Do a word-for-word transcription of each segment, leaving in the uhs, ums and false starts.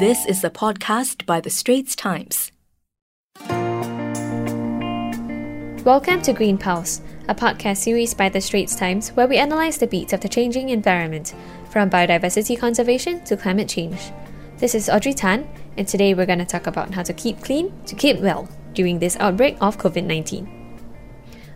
This is a podcast by The Straits Times. Welcome to Green Pulse, a podcast series by The Straits Times where we analyse the beats of the changing environment, from biodiversity conservation to climate change. This is Audrey Tan, and today we're going to talk about how to keep clean, to keep well, during this outbreak of covid nineteen.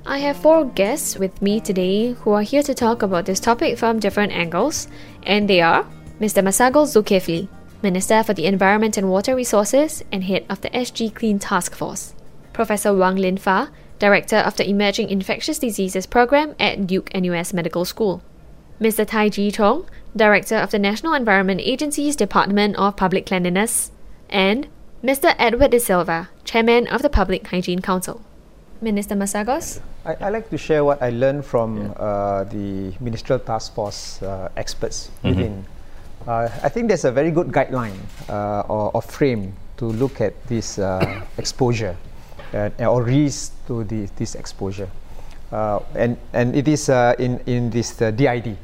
I have four guests with me today who are here to talk about this topic from different angles, and they are Mister Masagos Zulkifli, Minister for the Environment and Water Resources and Head of the S G Clean Task Force; Professor Wang Linfa, Director of the Emerging Infectious Diseases Program at Duke-N U S Medical School; Mister Tai Ji Choong, Director of the National Environment Agency's Department of Public Cleanliness; and Mister Edward D'Silva, Chairman of the Public Hygiene Council. Minister Masagos? I, I like to share what I learned from yeah. uh, the Ministerial Task Force uh, experts mm-hmm. within. Uh, I think there's a very good guideline uh, or, or frame to look at this uh, exposure uh, or risk to the, this exposure. Uh, and, and it is uh, in, in this uh, D I D,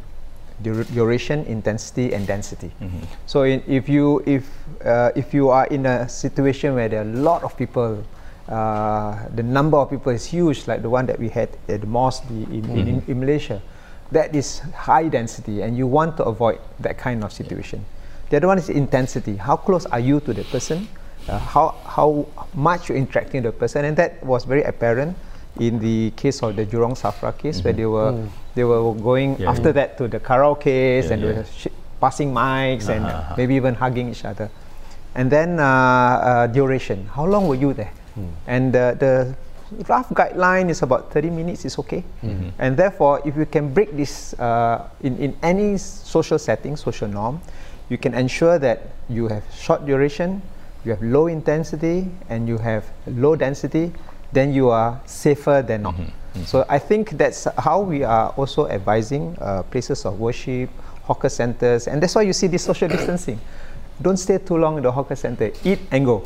dur- duration, intensity and density. Mm-hmm. So in, if, you, if, uh, if you are in a situation where there are a lot of people, uh, the number of people is huge, like the one that we had at the mosque in, mm-hmm. in, in, in Malaysia, that is high density, and you want to avoid that kind of situation. The other one is intensity. How close are you to the person? Uh, how how much you're interacting with the person? And that was very apparent in the case of the Jurong Safra case, mm-hmm. where they were mm. they were going yeah. after that to the karaoke yeah, and yeah. they were sh- passing mics uh-huh. and uh, maybe even hugging each other. And then uh, uh, duration. How long were you there? Mm. And uh, the rough guideline is about thirty minutes is okay. Mm-hmm. And therefore, if you can break this uh, in, in any social setting, social norm, you can ensure that you have short duration, you have low intensity, and you have low density, then you are safer than not. Mm-hmm. Mm-hmm. So I think that's how we are also advising uh, places of worship, hawker centers, and that's why you see this social distancing. Don't stay too long in the hawker center, eat and go.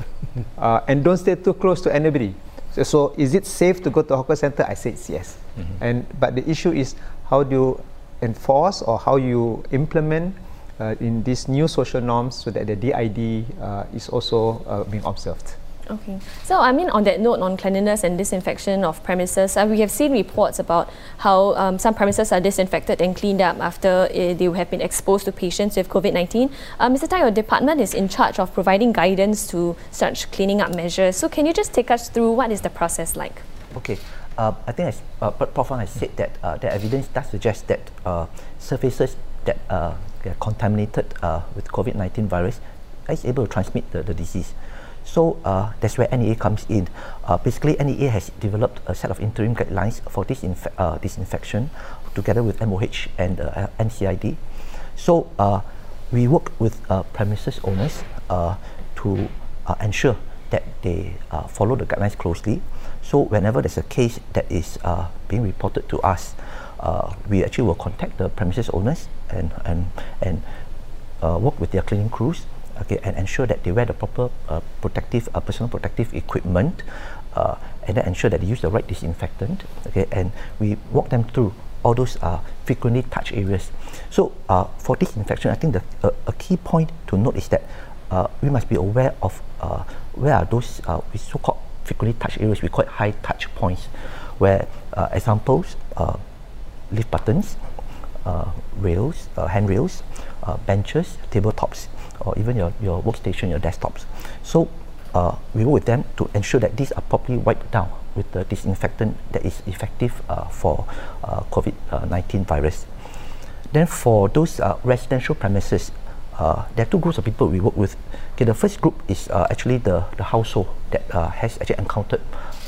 uh, and don't stay too close to anybody. So, so is it safe to go to a hawker centre? I say it's yes. Mm-hmm. And but the issue is how do you enforce or how you implement uh, in these new social norms so that the D I D uh, is also uh, being observed. Okay. So I mean, on that note, on cleanliness and disinfection of premises, uh, we have seen reports about how um, some premises are disinfected and cleaned up after uh, they have been exposed to patients with covid nineteen. Uh, Mister Tai, your department is in charge of providing guidance to such cleaning up measures. So can you just take us through what is the process like? Okay. Uh, I think I, uh, Professor Wang has said that uh, the evidence does suggest that uh, surfaces that uh, are contaminated uh, with covid nineteen virus is able to transmit the, the disease. So uh, that's where N E A comes in. Uh, basically, N E A has developed a set of interim guidelines for disinfe- uh, disinfection together with M O H and uh, N C I D. So uh, we work with uh, premises owners uh, to uh, ensure that they uh, follow the guidelines closely. So whenever there's a case that is uh, being reported to us, uh, we actually will contact the premises owners and, and, and uh, work with their cleaning crews. Okay, and ensure that they wear the proper uh, protective, uh, personal protective equipment, uh, and then ensure that they use the right disinfectant. Okay, and we walk them through all those uh, frequently touched areas. So uh, for disinfection, I think the uh, a key point to note is that uh, we must be aware of uh, where are those uh, so-called frequently touched areas. We call it high touch points, where uh, examples uh, lift buttons, uh, rails, uh, handrails, uh, benches, tabletops, or even your, your workstation, your desktops. So uh, we work with them to ensure that these are properly wiped down with the disinfectant that is effective uh, for uh, covid nineteen virus. Then for those uh, residential premises, uh, there are two groups of people we work with. Okay, the first group is uh, actually the, the household that uh, has actually encountered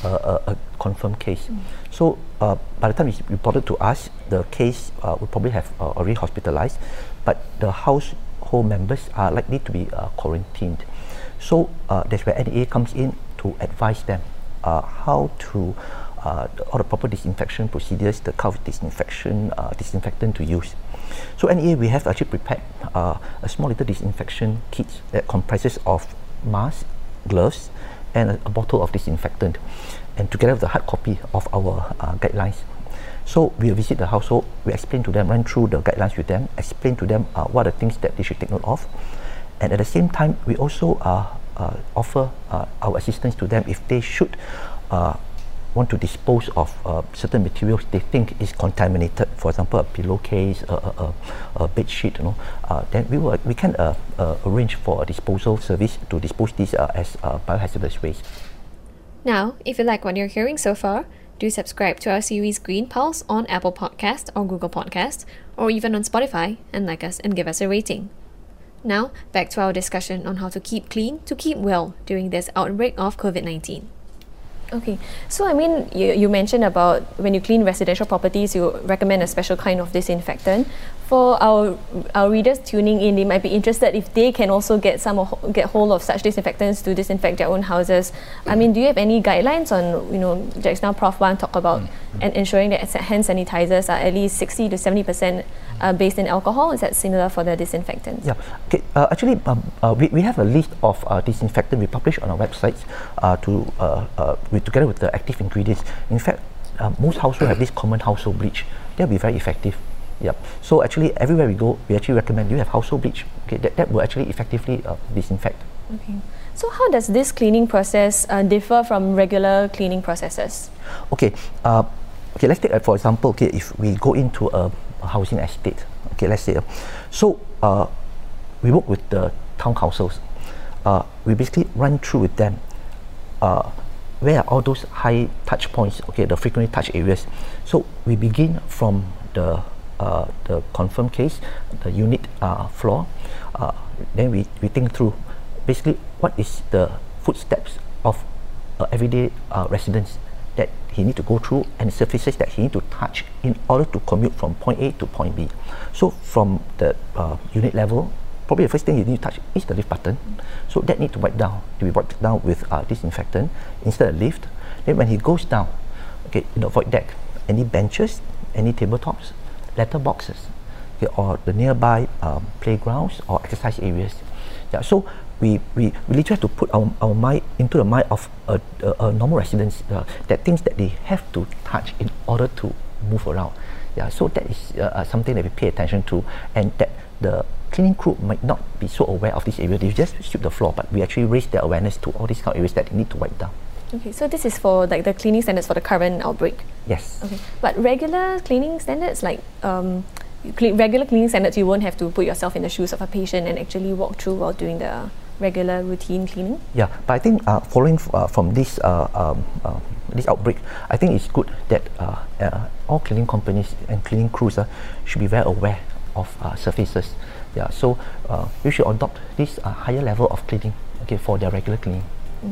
uh, a, a confirmed case. Mm. So uh, by the time it's reported to us, the case uh, would probably have uh, already hospitalized, but the house home members are likely to be uh, quarantined. So uh, that's where N E A comes in to advise them uh, how to, uh, all the proper disinfection procedures, the COVID disinfection, uh, disinfectant to use. So N E A, we have actually prepared uh, a small little disinfection kit that comprises of masks, gloves, and a, a bottle of disinfectant, and together with a hard copy of our uh, guidelines. So we visit the household, we explain to them, run through the guidelines with them, explain to them uh, what are the things that they should take note of, and at the same time we also uh, uh, offer uh, our assistance to them if they should uh, want to dispose of uh, certain materials they think is contaminated, for example a pillowcase, a, a, a, a bed sheet, you know, uh, then we will, we can uh, uh, arrange for a disposal service to dispose these uh, as uh, biohazardous waste. Now, if you like what you're hearing so far, do subscribe to our series Green Pulse on Apple Podcasts or Google Podcasts, or even on Spotify, and like us and give us a rating. Now, back to our discussion on how to keep clean to keep well during this outbreak of COVID nineteen. Okay, so I mean, you, you mentioned about when you clean residential properties, you recommend a special kind of disinfectant. For our our readers tuning in, they might be interested if they can also get some or get hold of such disinfectants to disinfect their own houses. Mm. I mean, do you have any guidelines on, you know, just now Professor Wang talked about mm. and ensuring that hand sanitizers are at least sixty to seventy percent uh, based in alcohol? Is that similar for the disinfectants? Yeah, okay. Uh, actually, um, uh, we, we have a list of uh, disinfectants we publish on our websites uh, to uh, uh, with, together with the active ingredients. In fact, uh, most households have this common household bleach. They'll be very effective. Yep. So actually, everywhere we go, we actually recommend you have household bleach. Okay, that, that will actually effectively uh, disinfect. Okay. So how does this cleaning process uh, differ from regular cleaning processes? Okay. Uh, okay. Let's take uh, for example. Okay, if we go into a, a housing estate. Okay. Let's say. Uh, so uh, we work with the town councils. Uh, we basically run through with them. Uh, where are all those high touch points? Okay, the frequently touched areas. So we begin from the Uh, the confirmed case, the unit uh, floor, uh, then we, we think through basically what is the footsteps of uh, everyday uh, residents that he need to go through and surfaces that he need to touch in order to commute from point A to point B. So from the uh, unit level, probably the first thing you need to touch is the lift button. So that need to wipe down, to be wiped down with uh, disinfectant instead of lift. Then when he goes down, okay, you know, avoid that. Any benches, any tabletops, letter boxes, okay, or the nearby um, playgrounds or exercise areas. Yeah, so we, we really try to put our, our mind into the mind of a, a, a normal residents, uh, that things that they have to touch in order to move around. Yeah, so that is uh, something that we pay attention to, and that the cleaning crew might not be so aware of this area. They just sweep the floor, but we actually raise their awareness to all these kind of areas that they need to wipe down. Okay, so this is for like the cleaning standards for the current outbreak. Yes. Okay, but regular cleaning standards, like um, cle regular cleaning standards, you won't have to put yourself in the shoes of a patient and actually walk through while doing the regular routine cleaning. Yeah, but I think uh, following f uh, from this uh, um, uh, this outbreak, I think it's good that uh, uh, all cleaning companies and cleaning crews uh, should be very aware of uh, surfaces. Yeah, so uh, you should adopt this uh, higher level of cleaning. Okay, for their regular cleaning.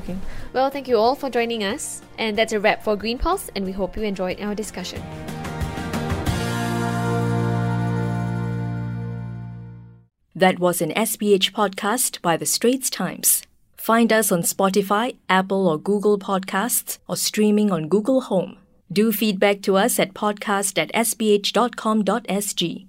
Okay. Well, thank you all for joining us. And that's a wrap for Green Pulse, and we hope you enjoyed our discussion. That was an S P H podcast by The Straits Times. Find us on Spotify, Apple or Google Podcasts, or streaming on Google Home. Do feedback to us at podcast at s p h dot com dot s g.